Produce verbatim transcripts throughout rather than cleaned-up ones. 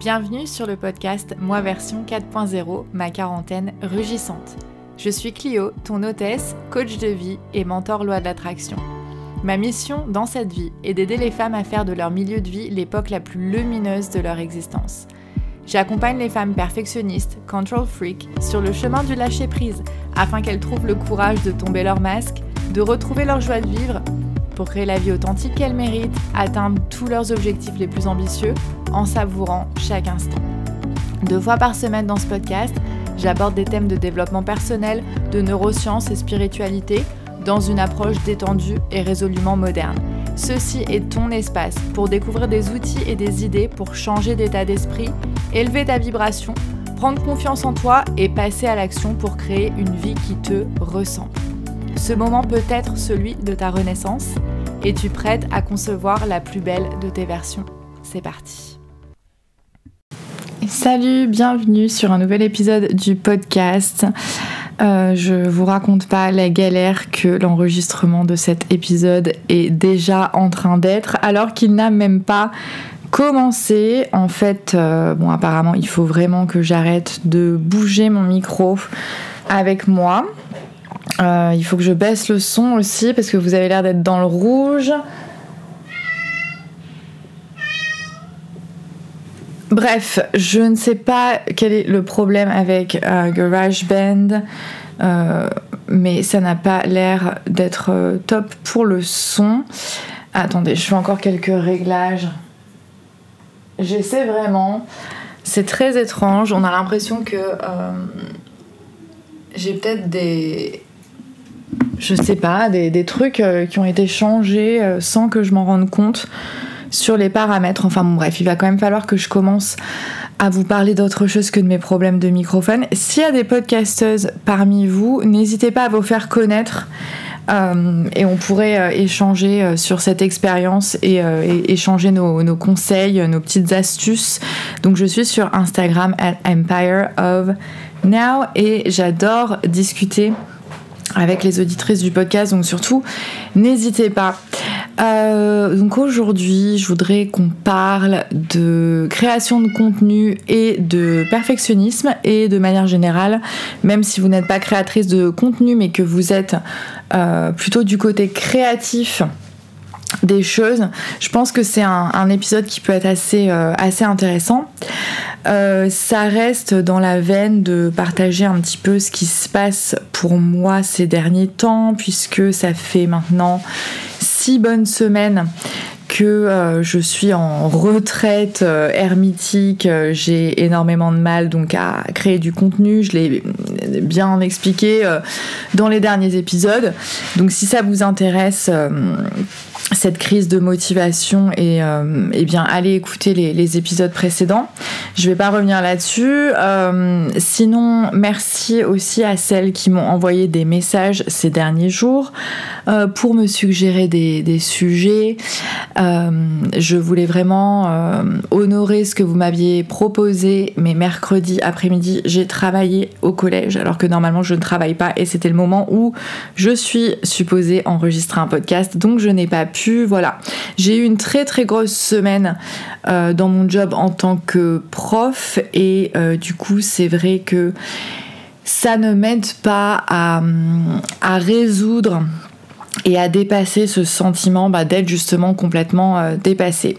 Bienvenue sur le podcast Moi Version quatre point zéro, ma quarantaine rugissante. Je suis Clio, ton hôtesse, coach de vie et mentor loi de l'attraction. Ma mission dans cette vie est d'aider les femmes à faire de leur milieu de vie l'époque la plus lumineuse de leur existence. J'accompagne les femmes perfectionnistes, control freak, sur le chemin du lâcher-prise, afin qu'elles trouvent le courage de tomber leur masque, de retrouver leur joie de vivre, pour créer la vie authentique qu'elles méritent, atteindre tous leurs objectifs les plus ambitieux, en savourant chaque instant. Deux fois par semaine dans ce podcast, j'aborde des thèmes de développement personnel, de neurosciences et spiritualité, dans une approche détendue et résolument moderne. Ceci est ton espace pour découvrir des outils et des idées pour changer d'état d'esprit, élever ta vibration, prendre confiance en toi et passer à l'action pour créer une vie qui te ressemble. Ce moment peut être celui de ta renaissance. Es-tu prête à concevoir la plus belle de tes versions ? C'est parti. Salut, bienvenue sur un nouvel épisode du podcast. Euh, je vous raconte pas la galère que l'enregistrement de cet épisode est déjà en train d'être, alors qu'il n'a même pas commencé. En fait, euh, bon, apparemment, il faut vraiment que j'arrête de bouger mon micro avec moi. Euh, il faut que je baisse le son aussi, parce que vous avez l'air d'être dans le rouge. Bref, je ne sais pas quel est le problème avec euh, GarageBand, euh, mais ça n'a pas l'air d'être euh, top pour le son. Attendez, je fais encore quelques réglages. J'essaie vraiment. C'est très étrange. On a l'impression que euh, j'ai peut-être des... Je sais pas, des, des trucs euh, qui ont été changés euh, sans que je m'en rende compte. Sur les paramètres, enfin bon bref, il va quand même falloir que je commence à vous parler d'autre chose que de mes problèmes de microphone. S'il y a des podcasteuses parmi vous, n'hésitez pas à vous faire connaître euh, et on pourrait euh, échanger euh, sur cette expérience et, euh, et échanger nos, nos conseils, nos petites astuces. Donc je suis sur Instagram at empire of now et j'adore discuter avec les auditrices du podcast, donc surtout n'hésitez pas. Euh, donc aujourd'hui, je voudrais qu'on parle de création de contenu et de perfectionnisme, et de manière générale, même si vous n'êtes pas créatrice de contenu mais que vous êtes euh, plutôt du côté créatif des choses, je pense que c'est un, un épisode qui peut être assez, euh, assez intéressant. Euh, ça reste dans la veine de partager un petit peu ce qui se passe pour moi ces derniers temps, puisque ça fait maintenant six bonnes semaines que euh, je suis en retraite euh, hermétique. Euh, j'ai énormément de mal donc à créer du contenu, je l'ai bien expliqué euh, dans les derniers épisodes, donc si ça vous intéresse euh, cette crise de motivation, et, euh, et bien allez écouter les, les épisodes précédents. Je vais pas revenir là-dessus. Euh, sinon, merci aussi à celles qui m'ont envoyé des messages ces derniers jours euh, pour me suggérer des, des sujets. Euh, je voulais vraiment euh, honorer ce que vous m'aviez proposé, mais mercredi après-midi, j'ai travaillé au collège, alors que normalement je ne travaille pas, et c'était le moment où je suis supposée enregistrer un podcast, donc je n'ai pas pu. Voilà, j'ai eu une très très grosse semaine euh, dans mon job en tant que prof, et euh, du coup c'est vrai que ça ne m'aide pas à, à résoudre et à dépasser ce sentiment bah, d'être justement complètement euh, dépassée.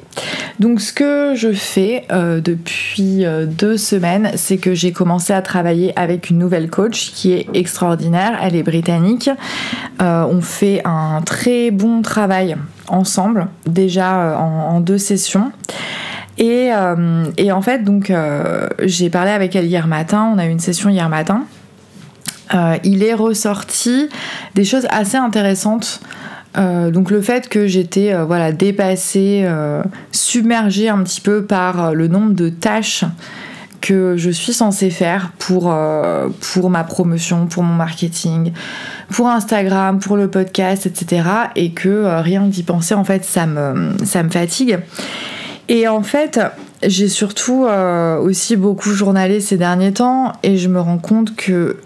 Donc ce que je fais euh, depuis euh, deux semaines, c'est que j'ai commencé à travailler avec une nouvelle coach qui est extraordinaire, elle est britannique. Euh, on fait un très bon travail ensemble, déjà euh, en, en deux sessions. Et, euh, et en fait, donc euh, j'ai parlé avec elle hier matin, on a eu une session hier matin. Euh, il est ressorti des choses assez intéressantes. Euh, donc le fait que j'étais euh, voilà, dépassée, euh, submergée un petit peu par le nombre de tâches que je suis censée faire pour, euh, pour ma promotion, pour mon marketing, pour Instagram, pour le podcast, et cetera. Et que euh, rien d'y penser, en fait, ça me, ça me fatigue. Et en fait... j'ai surtout euh, aussi beaucoup journalé ces derniers temps, et je me rends compte que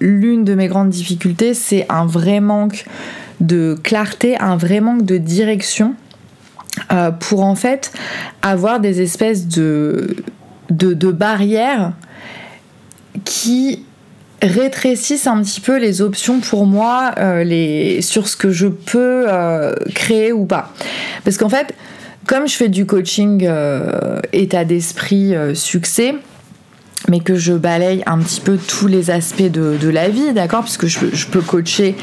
l'une de mes grandes difficultés, c'est un vrai manque de clarté, un vrai manque de direction euh, pour en fait avoir des espèces de de, de barrières qui rétrécissent un petit peu les options pour moi euh, les, sur ce que je peux euh, créer ou pas. Parce qu'en fait, comme je fais du coaching euh, état d'esprit euh, succès, mais que je balaye un petit peu tous les aspects de, de la vie, d'accord ? Parce que je, je peux coacher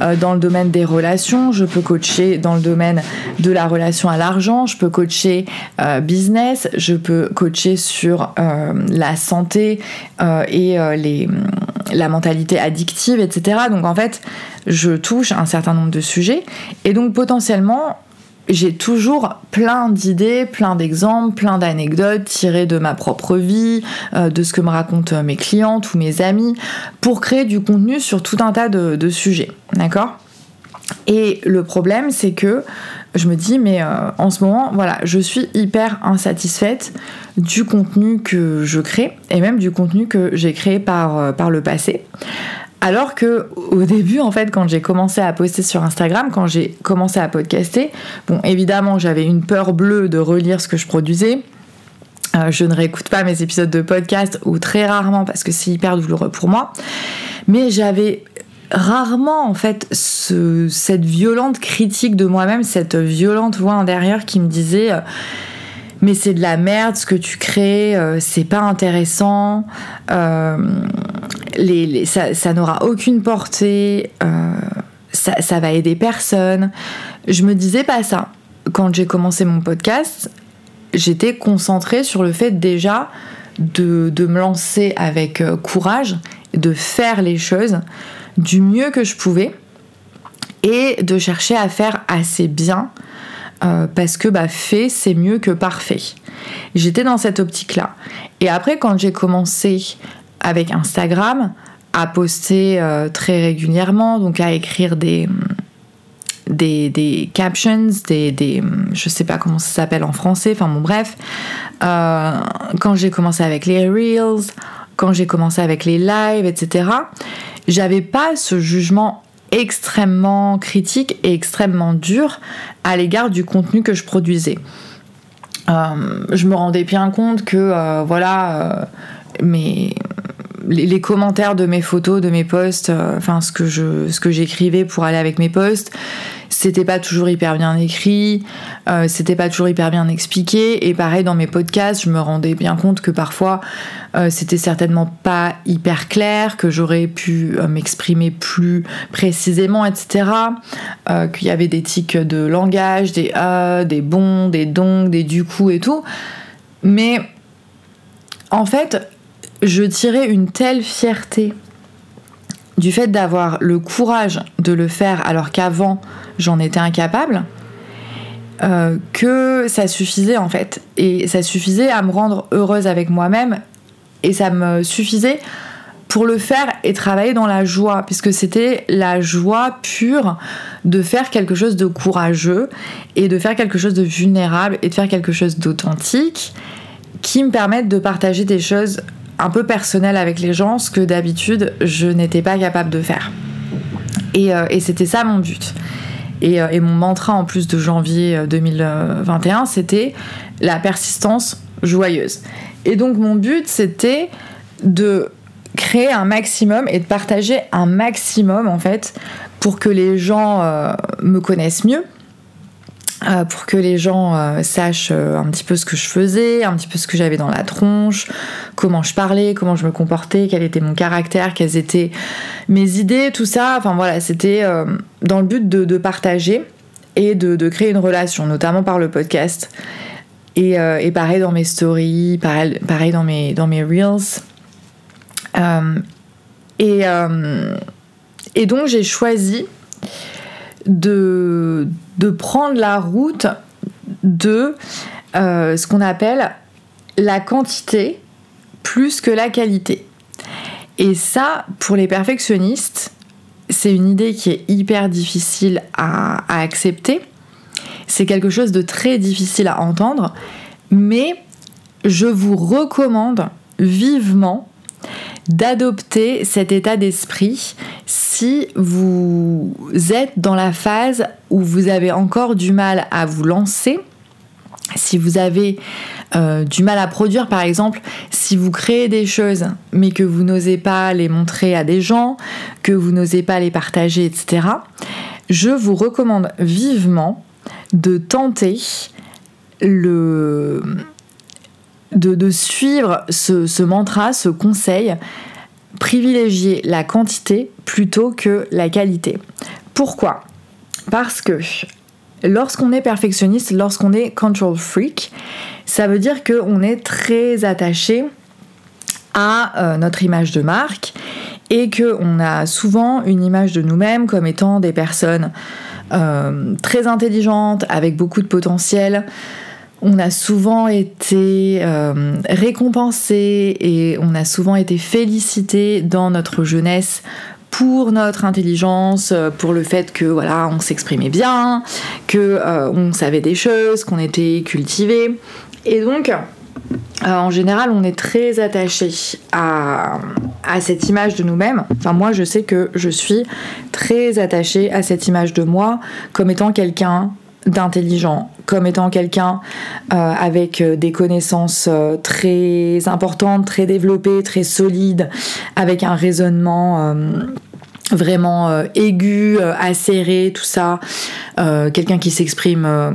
euh, dans le domaine des relations, je peux coacher dans le domaine de la relation à l'argent, je peux coacher euh, business, je peux coacher sur euh, la santé euh, et euh, les, la mentalité addictive, et cetera. Donc en fait, je touche un certain nombre de sujets et donc potentiellement, j'ai toujours plein d'idées, plein d'exemples, plein d'anecdotes tirées de ma propre vie, euh, de ce que me racontent mes clientes ou mes amis, pour créer du contenu sur tout un tas de, de sujets, d'accord ? Et le problème, c'est que je me dis, mais euh, en ce moment, voilà, je suis hyper insatisfaite du contenu que je crée, et même du contenu que j'ai créé par, euh, par le passé. Alors que au début, en fait, quand j'ai commencé à poster sur Instagram, quand j'ai commencé à podcaster, bon, évidemment, j'avais une peur bleue de relire ce que je produisais. Euh, je ne réécoute pas mes épisodes de podcast, ou très rarement, parce que c'est hyper douloureux pour moi. Mais j'avais rarement, en fait, ce, cette violente critique de moi-même, cette violente voix intérieure qui me disait... Euh, mais c'est de la merde ce que tu crées, euh, c'est pas intéressant, euh, les, les, ça, ça n'aura aucune portée, euh, ça, ça va aider personne. Je me disais pas ça. Quand j'ai commencé mon podcast, j'étais concentrée sur le fait déjà de, de me lancer avec courage, de faire les choses du mieux que je pouvais et de chercher à faire assez bien. Euh, parce que bah, fait, c'est mieux que parfait. J'étais dans cette optique-là. Et après, quand j'ai commencé avec Instagram à poster euh, très régulièrement, donc à écrire des, des, des captions, des, des, je sais pas comment ça s'appelle en français, enfin bon bref, euh, quand j'ai commencé avec les Reels, quand j'ai commencé avec les lives, et cetera, j'avais pas ce jugement extrêmement critique et extrêmement dur à l'égard du contenu que je produisais. Euh, je me rendais bien compte que euh, voilà, euh, mes, les, les commentaires de mes photos, de mes posts, euh, enfin ce que je, ce que j'écrivais pour aller avec mes posts, c'était pas toujours hyper bien écrit, euh, c'était pas toujours hyper bien expliqué. Et pareil, dans mes podcasts, je me rendais bien compte que parfois euh, c'était certainement pas hyper clair, que j'aurais pu euh, m'exprimer plus précisément, et cetera. Euh, qu'il y avait des tics de langage, des euh, des bons, des donc, des du coup et tout. Mais en fait, je tirais une telle fierté du fait d'avoir le courage de le faire alors qu'avant j'en étais incapable, euh, que ça suffisait en fait. Et ça suffisait à me rendre heureuse avec moi-même, et ça me suffisait pour le faire et travailler dans la joie, puisque c'était la joie pure de faire quelque chose de courageux et de faire quelque chose de vulnérable et de faire quelque chose d'authentique qui me permette de partager des choses un peu personnel avec les gens, ce que d'habitude je n'étais pas capable de faire. Et, euh, et c'était ça mon but. Et, euh, et mon mantra en plus de janvier deux mille vingt et un, c'était la persistance joyeuse. Et donc mon but, c'était de créer un maximum et de partager un maximum en fait, pour que les gens euh, me connaissent mieux, pour que les gens sachent un petit peu ce que je faisais, un petit peu ce que j'avais dans la tronche, comment je parlais, comment je me comportais, quel était mon caractère, quelles étaient mes idées, tout ça. Enfin voilà, c'était dans le but de, de partager et de, de créer une relation, notamment par le podcast. Et, et pareil dans mes stories, pareil, pareil dans, mes, dans mes reels. Euh, et, euh, et donc j'ai choisi de, de prendre la route de euh, ce qu'on appelle la quantité plus que la qualité. Et ça, pour les perfectionnistes, c'est une idée qui est hyper difficile à, à accepter. C'est quelque chose de très difficile à entendre, mais je vous recommande vivement d'adopter cet état d'esprit si vous êtes dans la phase où vous avez encore du mal à vous lancer, si vous avez euh, du mal à produire, par exemple, si vous créez des choses mais que vous n'osez pas les montrer à des gens, que vous n'osez pas les partager, et cetera, je vous recommande vivement de tenter le... de, de suivre ce, ce mantra, ce conseil, privilégier la quantité plutôt que la qualité. Pourquoi ? Parce que lorsqu'on est perfectionniste, lorsqu'on est control freak, ça veut dire qu'on est très attaché à notre image de marque et qu'on a souvent une image de nous-mêmes comme étant des personnes euh, très intelligentes, avec beaucoup de potentiel. On a souvent été euh, récompensés et on a souvent été félicités dans notre jeunesse pour notre intelligence, pour le fait que voilà, on s'exprimait bien, que euh, on savait des choses, qu'on était cultivé. Et donc, euh, en général, on est très attaché à, à cette image de nous-mêmes. Enfin, moi, je sais que je suis très attachée à cette image de moi comme étant quelqu'un d'intelligent, comme étant quelqu'un euh, avec des connaissances euh, très importantes, très développées, très solides, avec un raisonnement euh, vraiment euh, aigu, euh, acéré, tout ça, euh, quelqu'un qui s'exprime euh,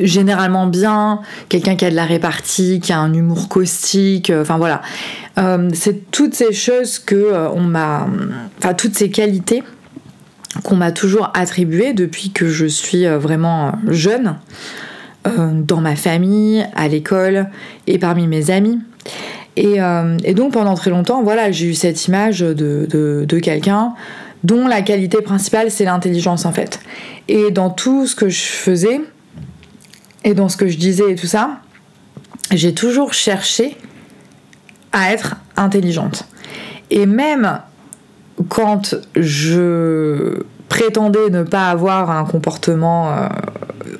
généralement bien, quelqu'un qui a de la répartie, qui a un humour caustique, enfin euh, voilà. Euh, c'est toutes ces choses que euh, on m'a... Enfin, toutes ces qualités qu'on m'a toujours attribué depuis que je suis vraiment jeune, euh, dans ma famille, à l'école et parmi mes amis. Et, euh, et donc pendant très longtemps, voilà, j'ai eu cette image de, de, de quelqu'un dont la qualité principale c'est l'intelligence en fait. Et dans tout ce que je faisais, et dans ce que je disais et tout ça, j'ai toujours cherché à être intelligente. Et même quand je prétendais ne pas avoir un comportement euh,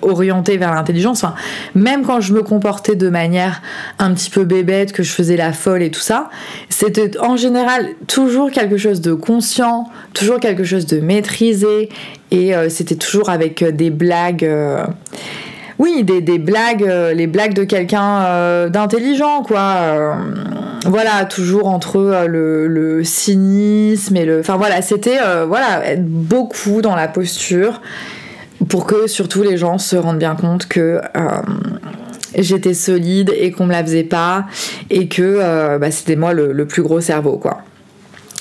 orienté vers l'intelligence, enfin, même quand je me comportais de manière un petit peu bébête, que je faisais la folle et tout ça, c'était en général toujours quelque chose de conscient, toujours quelque chose de maîtrisé, et euh, c'était toujours avec des blagues... Euh, oui, des, des blagues, euh, les blagues de quelqu'un euh, d'intelligent, quoi. Euh, voilà, toujours entre euh, le, le cynisme et le... Enfin voilà, c'était euh, voilà, être beaucoup dans la posture pour que surtout les gens se rendent bien compte que euh, j'étais solide et qu'on me la faisait pas et que euh, bah, c'était moi le, le plus gros cerveau, quoi.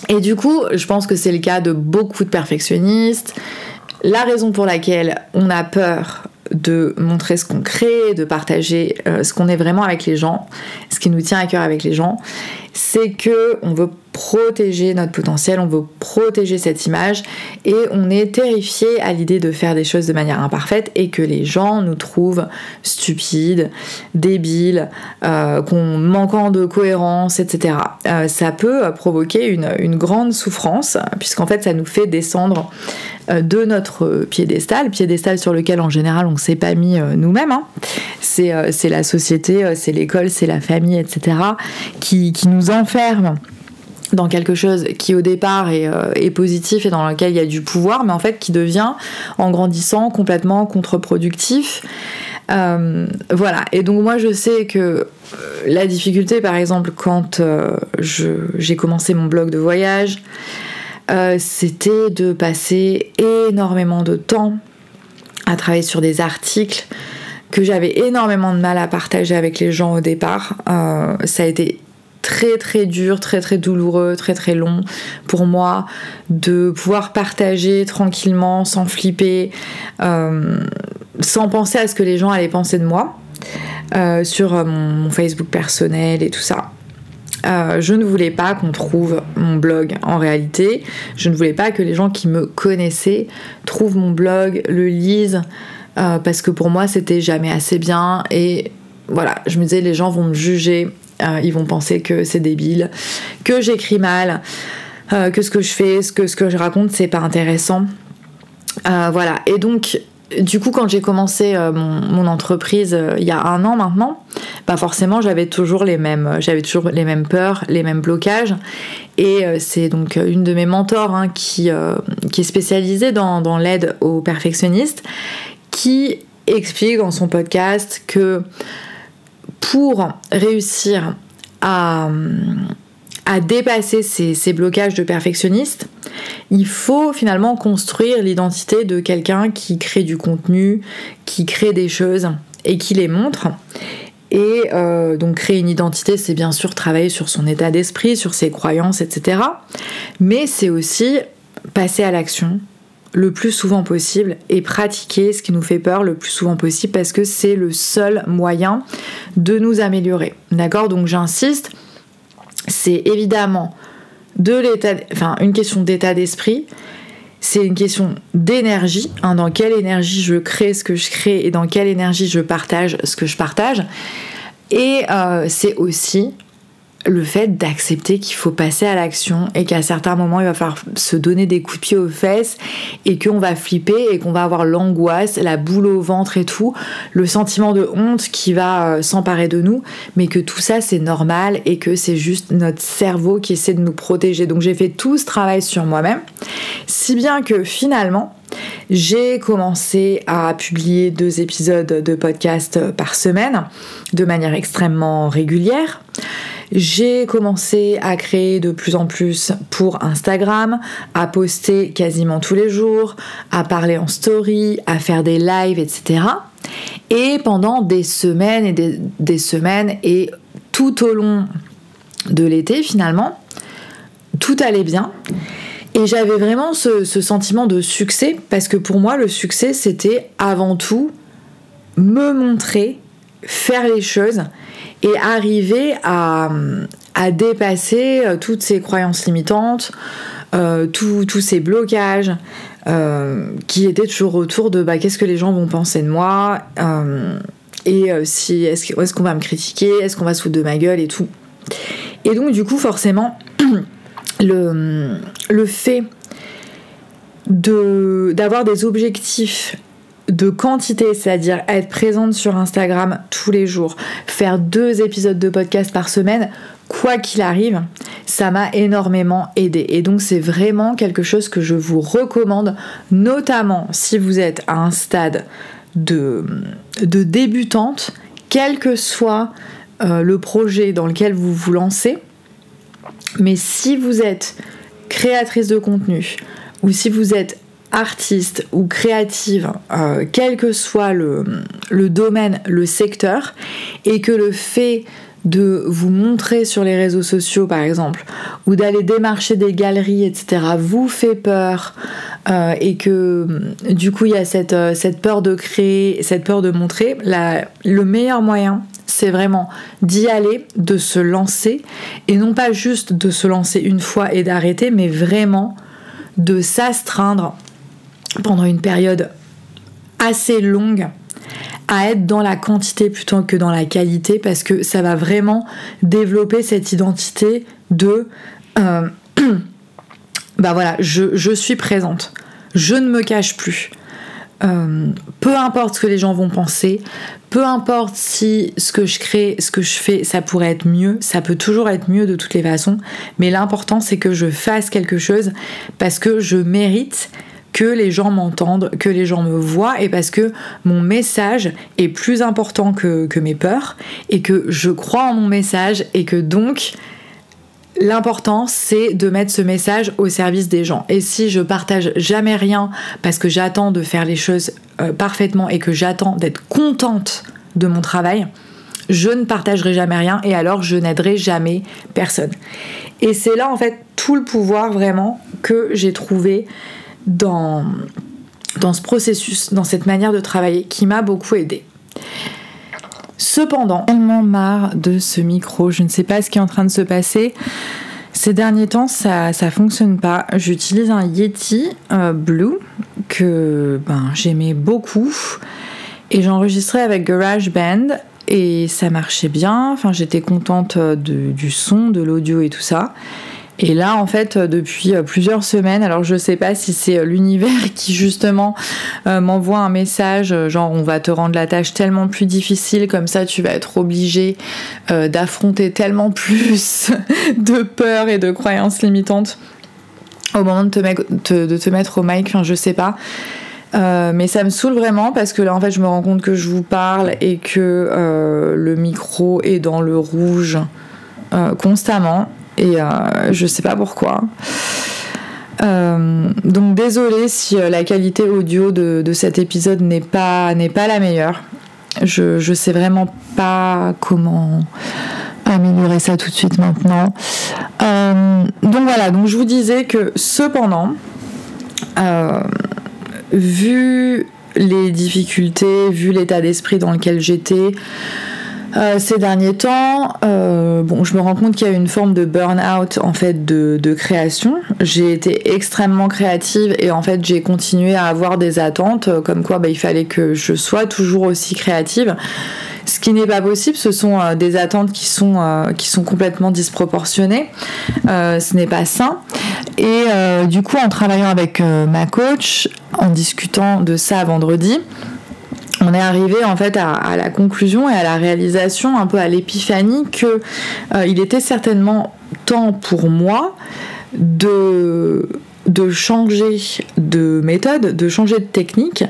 Et du coup, je pense que c'est le cas de beaucoup de perfectionnistes. La raison pour laquelle on a peur de montrer ce qu'on crée, de partager euh, ce qu'on est vraiment avec les gens, ce qui nous tient à cœur avec les gens, c'est que on veut protéger notre potentiel, on veut protéger cette image et on est terrifié à l'idée de faire des choses de manière imparfaite et que les gens nous trouvent stupides, débiles, euh, qu'on manquant de cohérence, et cetera. Euh, ça peut provoquer une, une grande souffrance puisqu'en fait ça nous fait descendre euh, de notre piédestal, piédestal sur lequel en général on ne s'est pas mis euh, nous-mêmes. Hein. C'est, euh, c'est la société, euh, c'est l'école, c'est la famille, et cetera qui, qui nous enferme dans quelque chose qui au départ est, euh, est positif et dans lequel il y a du pouvoir, mais en fait qui devient en grandissant complètement contre-productif. Euh, voilà, et donc moi je sais que la difficulté, par exemple, quand euh, je, j'ai commencé mon blog de voyage, euh, c'était de passer énormément de temps à travailler sur des articles que j'avais énormément de mal à partager avec les gens au départ. Euh, ça a été très très dur, très très douloureux, très très long pour moi de pouvoir partager tranquillement, sans flipper, euh, sans penser à ce que les gens allaient penser de moi euh, sur mon, mon Facebook personnel et tout ça. Euh, je ne voulais pas qu'on trouve mon blog en réalité, je ne voulais pas que les gens qui me connaissaient trouvent mon blog, le lisent, euh, parce que pour moi c'était jamais assez bien et voilà, je me disais les gens vont me juger. Euh, ils vont penser que c'est débile, que j'écris mal, euh, que ce que je fais, ce que, ce que je raconte, c'est pas intéressant. Euh, voilà. Et donc, du coup, quand j'ai commencé euh, mon, mon entreprise euh, il y a un an maintenant, bah forcément, j'avais toujours les mêmes, euh, j'avais toujours les mêmes peurs, les mêmes blocages. Et euh, c'est donc une de mes mentors hein, qui, euh, qui est spécialisée dans, dans l'aide aux perfectionnistes, qui explique dans son podcast que pour réussir à, à dépasser ces, ces blocages de perfectionniste, il faut finalement construire l'identité de quelqu'un qui crée du contenu, qui crée des choses et qui les montre. Et euh, donc créer une identité, c'est bien sûr travailler sur son état d'esprit, sur ses croyances, et cetera. Mais c'est aussi passer à l'action le plus souvent possible et pratiquer ce qui nous fait peur le plus souvent possible, parce que c'est le seul moyen de nous améliorer. D'accord ? Donc j'insiste, c'est évidemment de l'état, enfin, une question d'état d'esprit, c'est une question d'énergie, hein, dans quelle énergie je crée ce que je crée et dans quelle énergie je partage ce que je partage. Et euh, c'est aussi le fait d'accepter qu'il faut passer à l'action et qu'à certains moments il va falloir se donner des coups de pied aux fesses et qu'on va flipper et qu'on va avoir l'angoisse, la boule au ventre et tout, le sentiment de honte qui va s'emparer de nous, mais que tout ça c'est normal et que c'est juste notre cerveau qui essaie de nous protéger. Donc j'ai fait tout ce travail sur moi-même, si bien que finalement j'ai commencé à publier deux épisodes de podcast par semaine de manière extrêmement régulière. J'ai commencé à créer de plus en plus pour Instagram, à poster quasiment tous les jours, à parler en story, à faire des lives, et cetera. Et pendant des semaines et des, des semaines et tout au long de l'été finalement, tout allait bien. Et j'avais vraiment ce, ce sentiment de succès, parce que pour moi le succès c'était avant tout me montrer, faire les choses et arriver à, à dépasser toutes ces croyances limitantes, euh, tout, tous ces blocages euh, qui étaient toujours autour de bah, qu'est-ce que les gens vont penser de moi, euh, et si, est-ce, est-ce qu'on va me critiquer, est-ce qu'on va se foutre de ma gueule et tout. Et donc du coup forcément le, le fait de, d'avoir des objectifs de quantité, c'est-à-dire être présente sur Instagram tous les jours, faire deux épisodes de podcast par semaine, quoi qu'il arrive, ça m'a énormément aidée. Et donc c'est vraiment quelque chose que je vous recommande, notamment si vous êtes à un stade de, de débutante, quel que soit euh, le projet dans lequel vous vous lancez. Mais si vous êtes créatrice de contenu, ou si vous êtes artiste ou créative, euh, quel que soit le, le domaine, le secteur, et que le fait de vous montrer sur les réseaux sociaux par exemple, ou d'aller démarcher des galeries, et cetera, vous fait peur, euh, et que du coup il y a cette, cette peur de créer, cette peur de montrer, la, le meilleur moyen c'est vraiment d'y aller, de se lancer, et non pas juste de se lancer une fois et d'arrêter, mais vraiment de s'astreindre pendant une période assez longue à être dans la quantité plutôt que dans la qualité, parce que ça va vraiment développer cette identité de euh, bah voilà, je, je suis présente, je ne me cache plus, euh, peu importe ce que les gens vont penser, peu importe si ce que je crée, ce que je fais, ça pourrait être mieux, ça peut toujours être mieux de toutes les façons, mais l'important c'est que je fasse quelque chose parce que je mérite que les gens m'entendent, que les gens me voient, et parce que mon message est plus important que, que mes peurs, et que je crois en mon message, et que donc l'important c'est de mettre ce message au service des gens. Et si je partage jamais rien parce que j'attends de faire les choses euh, parfaitement et que j'attends d'être contente de mon travail, je ne partagerai jamais rien et alors je n'aiderai jamais personne. Et c'est là en fait tout le pouvoir vraiment que j'ai trouvé Dans, dans ce processus, dans cette manière de travailler qui m'a beaucoup aidée. Cependant, j'ai tellement marre de ce micro, je ne sais pas ce qui est en train de se passer. Ces derniers temps, ça ça fonctionne pas. J'utilise un Yeti euh, Blue que ben, j'aimais beaucoup et j'enregistrais avec GarageBand et ça marchait bien. Enfin, j'étais contente de, du son, de l'audio et tout ça. Et là, en fait, depuis plusieurs semaines, alors je sais pas si c'est l'univers qui justement euh, m'envoie un message, genre on va te rendre la tâche tellement plus difficile, comme ça tu vas être obligé euh, d'affronter tellement plus de peurs et de croyances limitantes au moment de te, me- te, de te mettre au mic, enfin je sais pas. Euh, mais ça me saoule vraiment parce que là en fait je me rends compte que je vous parle et que euh, le micro est dans le rouge euh, constamment et euh, je sais pas pourquoi. Euh, donc désolée si la qualité audio de, de cet épisode n'est pas, n'est pas la meilleure. Je, je sais vraiment pas comment améliorer ça tout de suite maintenant. Euh, donc voilà, donc je vous disais que cependant, euh, vu les difficultés, vu l'état d'esprit dans lequel j'étais euh, ces derniers temps, euh, bon, je me rends compte qu'il y a une forme de burn-out en fait de, de création. J'ai été extrêmement créative et en fait j'ai continué à avoir des attentes comme quoi bah, il fallait que je sois toujours aussi créative. Ce qui n'est pas possible, ce sont euh, des attentes qui sont, euh, qui sont complètement disproportionnées. Euh, ce n'est pas sain. Et euh, du coup, en travaillant avec euh, ma coach, en discutant de ça vendredi, on est arrivé en fait à, à la conclusion et à la réalisation, un peu à l'épiphanie, que euh, il était certainement temps pour moi de... de changer de méthode, de changer de technique,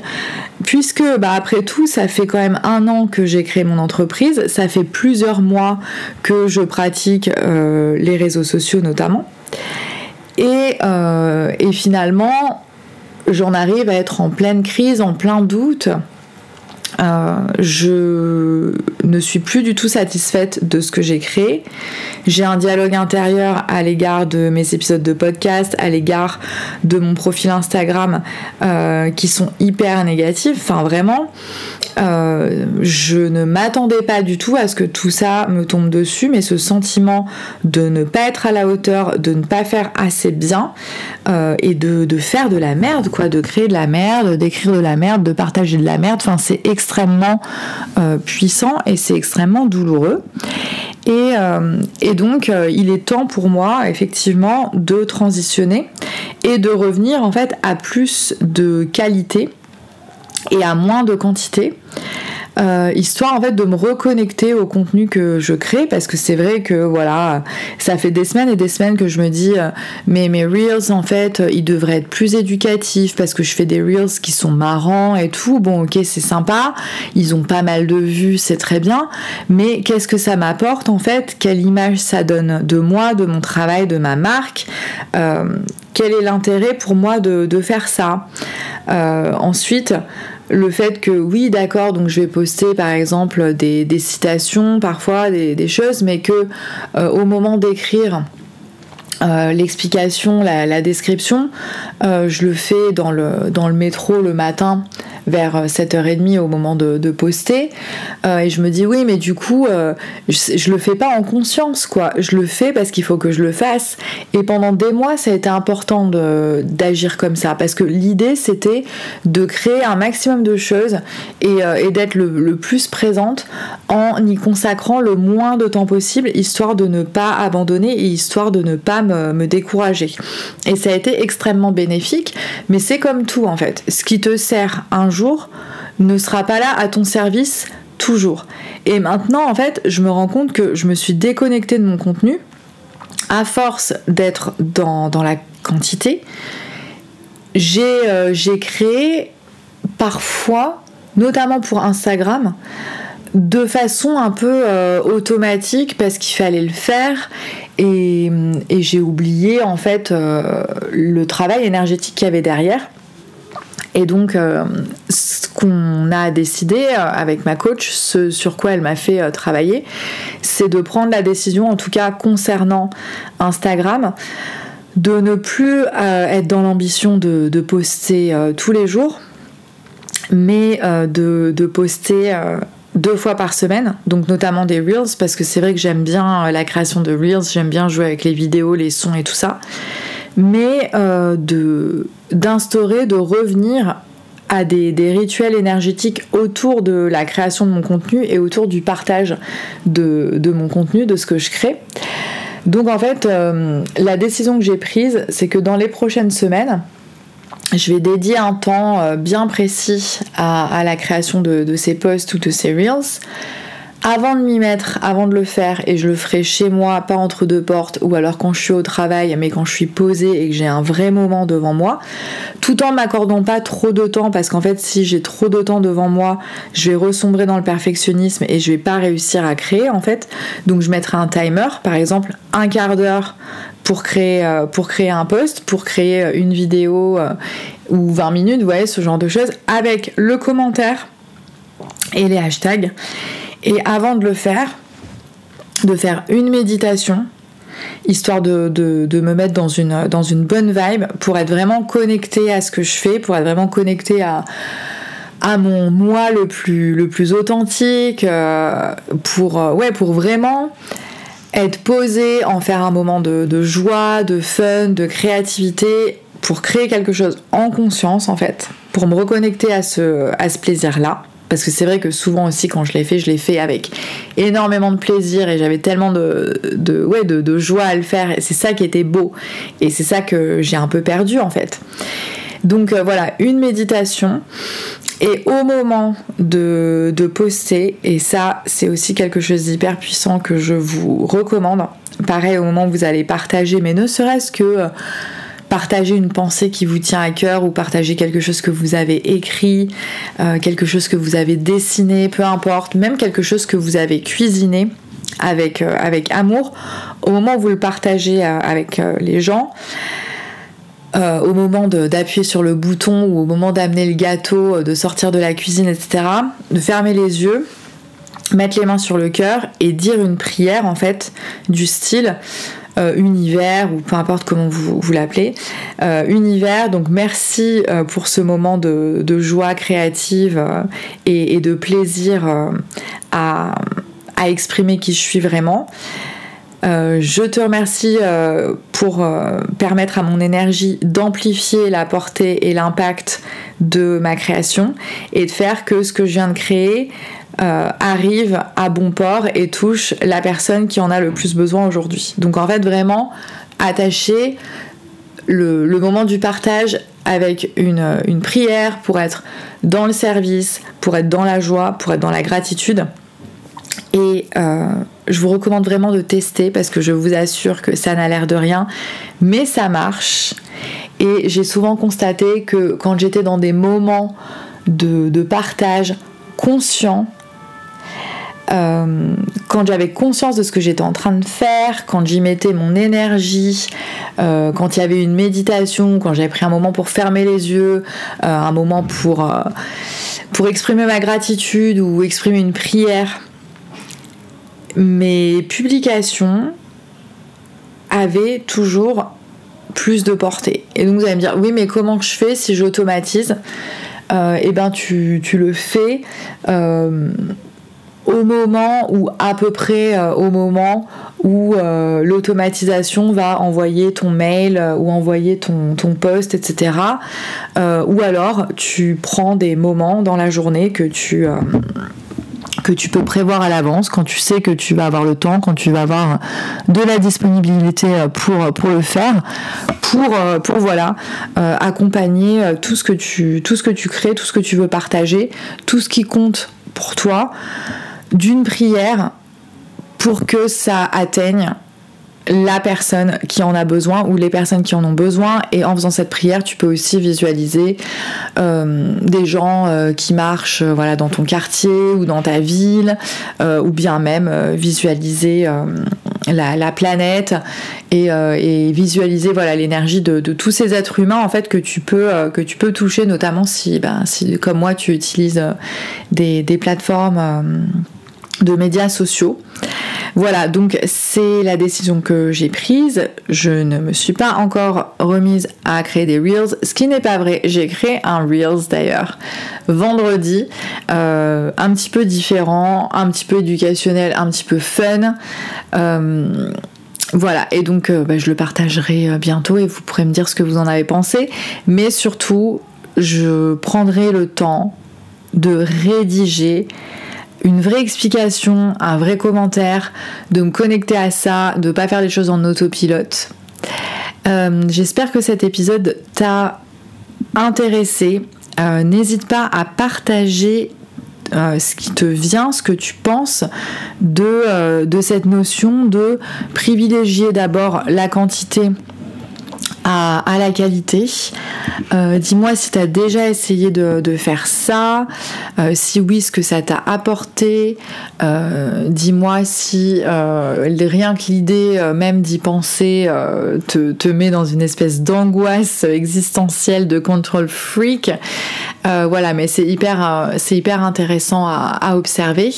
puisque bah, après tout, ça fait quand même un an que j'ai créé mon entreprise, ça fait plusieurs mois que je pratique euh, les réseaux sociaux notamment, et, euh, et finalement, j'en arrive à être en pleine crise, en plein doute. Euh, je ne suis plus du tout satisfaite de ce que j'ai créé. J'ai un dialogue intérieur à l'égard de mes épisodes de podcast, à l'égard de mon profil Instagram euh, qui sont hyper négatifs. Enfin vraiment, euh, je ne m'attendais pas du tout à ce que tout ça me tombe dessus, mais ce sentiment de ne pas être à la hauteur, de ne pas faire assez bien euh, et de, de faire de la merde, quoi, de créer de la merde, d'écrire de la merde, de partager de la merde. Enfin c'est extrêmement euh, puissant et c'est extrêmement douloureux et, euh, et donc euh, il est temps pour moi effectivement de transitionner et de revenir en fait à plus de qualité et à moins de quantité, euh, histoire en fait de me reconnecter au contenu que je crée, parce que c'est vrai que voilà, ça fait des semaines et des semaines que je me dis euh, mais mes reels en fait ils devraient être plus éducatifs parce que je fais des reels qui sont marrants et tout. Bon ok, c'est sympa, ils ont pas mal de vues, c'est très bien, mais qu'est-ce que ça m'apporte en fait? Quelle image ça donne de moi, de mon travail, de ma marque? euh, Quel est l'intérêt pour moi de, de faire ça? euh, Ensuite, le fait que oui, d'accord, donc je vais poster par exemple des, des citations, parfois des, des choses, mais que euh, au moment d'écrire euh, l'explication, la, la description, euh, je le fais dans le, dans le métro le matin vers sept heures trente au moment de, de poster. Euh, et je me dis oui, mais du coup, euh, je, je le fais pas en conscience, quoi. Je le fais parce qu'il faut que je le fasse. Et pendant des mois, ça a été important de, d'agir comme ça, parce que l'idée, c'était de créer un maximum de choses et, euh, et d'être le, le plus présente en y consacrant le moins de temps possible, histoire de ne pas abandonner et histoire de ne pas me, me décourager. Et ça a été extrêmement bénéfique, mais c'est comme tout, en fait. Ce qui te sert un jour ne sera pas là à ton service toujours. Et maintenant en fait je me rends compte que je me suis déconnectée de mon contenu à force d'être dans, dans la quantité. J'ai, euh, j'ai créé parfois, notamment pour Instagram, de façon un peu euh, automatique parce qu'il fallait le faire, et, et j'ai oublié en fait euh, le travail énergétique qu'il y avait derrière. Et donc, euh, ce qu'on a décidé euh, avec ma coach, ce sur quoi elle m'a fait euh, travailler, c'est de prendre la décision, en tout cas concernant Instagram, de ne plus euh, être dans l'ambition de, de poster euh, tous les jours, mais euh, de, de poster... Euh, deux fois par semaine, donc notamment des Reels, parce que c'est vrai que j'aime bien la création de Reels, j'aime bien jouer avec les vidéos, les sons et tout ça, mais euh, de, d'instaurer, de revenir à des, des rituels énergétiques autour de la création de mon contenu et autour du partage de, de mon contenu, de ce que je crée. Donc en fait, euh, la décision que j'ai prise, c'est que dans les prochaines semaines, je vais dédier un temps bien précis à, à la création de, de ces posts ou de ces reels, Avant de m'y mettre, avant de le faire, et je le ferai chez moi, pas entre deux portes, ou alors quand je suis au travail, mais quand je suis posée et que j'ai un vrai moment devant moi, tout en m'accordant pas trop de temps, parce qu'en fait si j'ai trop de temps devant moi, je vais ressombrer dans le perfectionnisme et je vais pas réussir à créer en fait. Donc je mettrai un timer, par exemple un quart d'heure pour créer, pour créer un post, pour créer une vidéo ou vingt minutes, vous voyez, ce genre de choses, avec le commentaire et les hashtags. Et avant de le faire, de faire une méditation, histoire de, de, de me mettre dans une, dans une bonne vibe, pour être vraiment connectée à ce que je fais, pour être vraiment connectée à, à mon moi le plus, le plus authentique, euh, pour, euh, ouais, pour vraiment être posée, en faire un moment de, de joie, de fun, de créativité, pour créer quelque chose en conscience en fait, pour me reconnecter à ce, à ce plaisir-là. Parce que c'est vrai que souvent aussi quand je l'ai fait, je l'ai fait avec énormément de plaisir et j'avais tellement de, de, ouais, de, de joie à le faire. Et c'est ça qui était beau et c'est ça que j'ai un peu perdu en fait. Donc euh, voilà, une méditation. Et au moment de, de poster, et ça c'est aussi quelque chose d'hyper puissant que je vous recommande, pareil au moment où vous allez partager, mais ne serait-ce que... Euh, Partager une pensée qui vous tient à cœur ou partager quelque chose que vous avez écrit, euh, quelque chose que vous avez dessiné, peu importe, même quelque chose que vous avez cuisiné avec, euh, avec amour. Au moment où vous le partagez euh, avec euh, les gens, euh, au moment d'appuyer sur le bouton ou au moment d'amener le gâteau, de sortir de la cuisine, et cetera, de fermer les yeux, mettre les mains sur le cœur et dire une prière en fait du style... Euh, univers ou peu importe comment vous, vous l'appelez, euh, univers, donc merci euh, pour ce moment de, de joie créative euh, et, et de plaisir euh, à, à exprimer qui je suis vraiment. Euh, je te remercie euh, pour euh, permettre à mon énergie d'amplifier la portée et l'impact de ma création et de faire que ce que je viens de créer Euh, arrive à bon port et touche la personne qui en a le plus besoin aujourd'hui. Donc en fait vraiment attacher le, le moment du partage avec une, une prière pour être dans le service, pour être dans la joie, pour être dans la gratitude. Et euh, je vous recommande vraiment de tester parce que je vous assure que ça n'a l'air de rien, mais ça marche. Et j'ai souvent constaté que quand j'étais dans des moments de, de partage conscient, Euh, quand j'avais conscience de ce que j'étais en train de faire, quand j'y mettais mon énergie, euh, quand il y avait une méditation, quand j'avais pris un moment pour fermer les yeux, euh, un moment pour, euh, pour exprimer ma gratitude ou exprimer une prière, mes publications avaient toujours plus de portée. Et donc vous allez me dire, oui mais comment je fais si j'automatise ? Euh, et ben tu, tu le fais euh, au moment ou à peu près euh, au moment où euh, l'automatisation va envoyer ton mail euh, ou envoyer ton, ton post, et cetera. Euh, ou alors tu prends des moments dans la journée que tu, euh, que tu peux prévoir à l'avance, quand tu sais que tu vas avoir le temps, quand tu vas avoir de la disponibilité pour, pour le faire. Pour, pour voilà, euh, accompagner tout ce que tu, tout ce que tu crées, tout ce que tu veux partager, tout ce qui compte pour toi, d'une prière pour que ça atteigne la personne qui en a besoin ou les personnes qui en ont besoin. Et en faisant cette prière, tu peux aussi visualiser euh, des gens euh, qui marchent euh, voilà, dans ton quartier ou dans ta ville, euh, ou bien même euh, visualiser euh, la, la planète et, euh, et visualiser voilà, l'énergie de, de tous ces êtres humains en fait, que, tu peux, euh, que tu peux toucher, notamment si, ben, si comme moi tu utilises euh, des, des plateformes euh, de médias sociaux. Voilà, donc c'est la décision que j'ai prise. Je ne me suis pas encore remise à créer des Reels, ce qui n'est pas vrai. J'ai créé un Reels d'ailleurs vendredi, euh, un petit peu différent, un petit peu éducationnel, un petit peu fun. Euh, Voilà, et donc euh, bah, je le partagerai bientôt et vous pourrez me dire ce que vous en avez pensé. Mais surtout, je prendrai le temps de rédiger une vraie explication, un vrai commentaire, de me connecter à ça, de pas faire les choses en autopilote. Euh, j'espère que cet épisode t'a intéressé. Euh, n'hésite pas à partager euh, ce qui te vient, ce que tu penses de, euh, de cette notion de privilégier d'abord la quantité à, à la qualité. Euh, dis-moi si tu as déjà essayé de, de faire ça, euh, si oui, ce que ça t'a apporté. Euh, dis-moi si euh, rien que l'idée euh, même d'y penser euh, te, te met dans une espèce d'angoisse existentielle de control freak. Euh, voilà, mais c'est hyper, euh, c'est hyper intéressant à, à observer.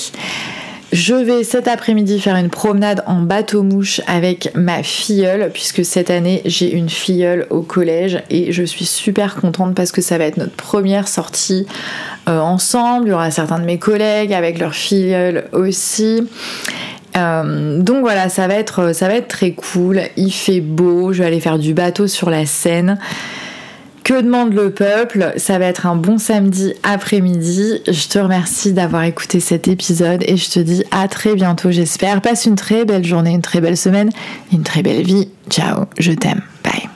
Je vais cet après-midi faire une promenade en bateau-mouche avec ma filleule, puisque cette année j'ai une filleule au collège et je suis super contente parce que ça va être notre première sortie euh, ensemble. Il y aura certains de mes collègues avec leur filleule aussi. Euh, donc voilà, ça va être, ça va être très cool. Il fait beau, je vais aller faire du bateau sur la Seine. Que demande le peuple? Ça va être un bon samedi après-midi. Je te remercie d'avoir écouté cet épisode et je te dis à très bientôt, j'espère. Passe une très belle journée, une très belle semaine, une très belle vie. Ciao, je t'aime. Bye.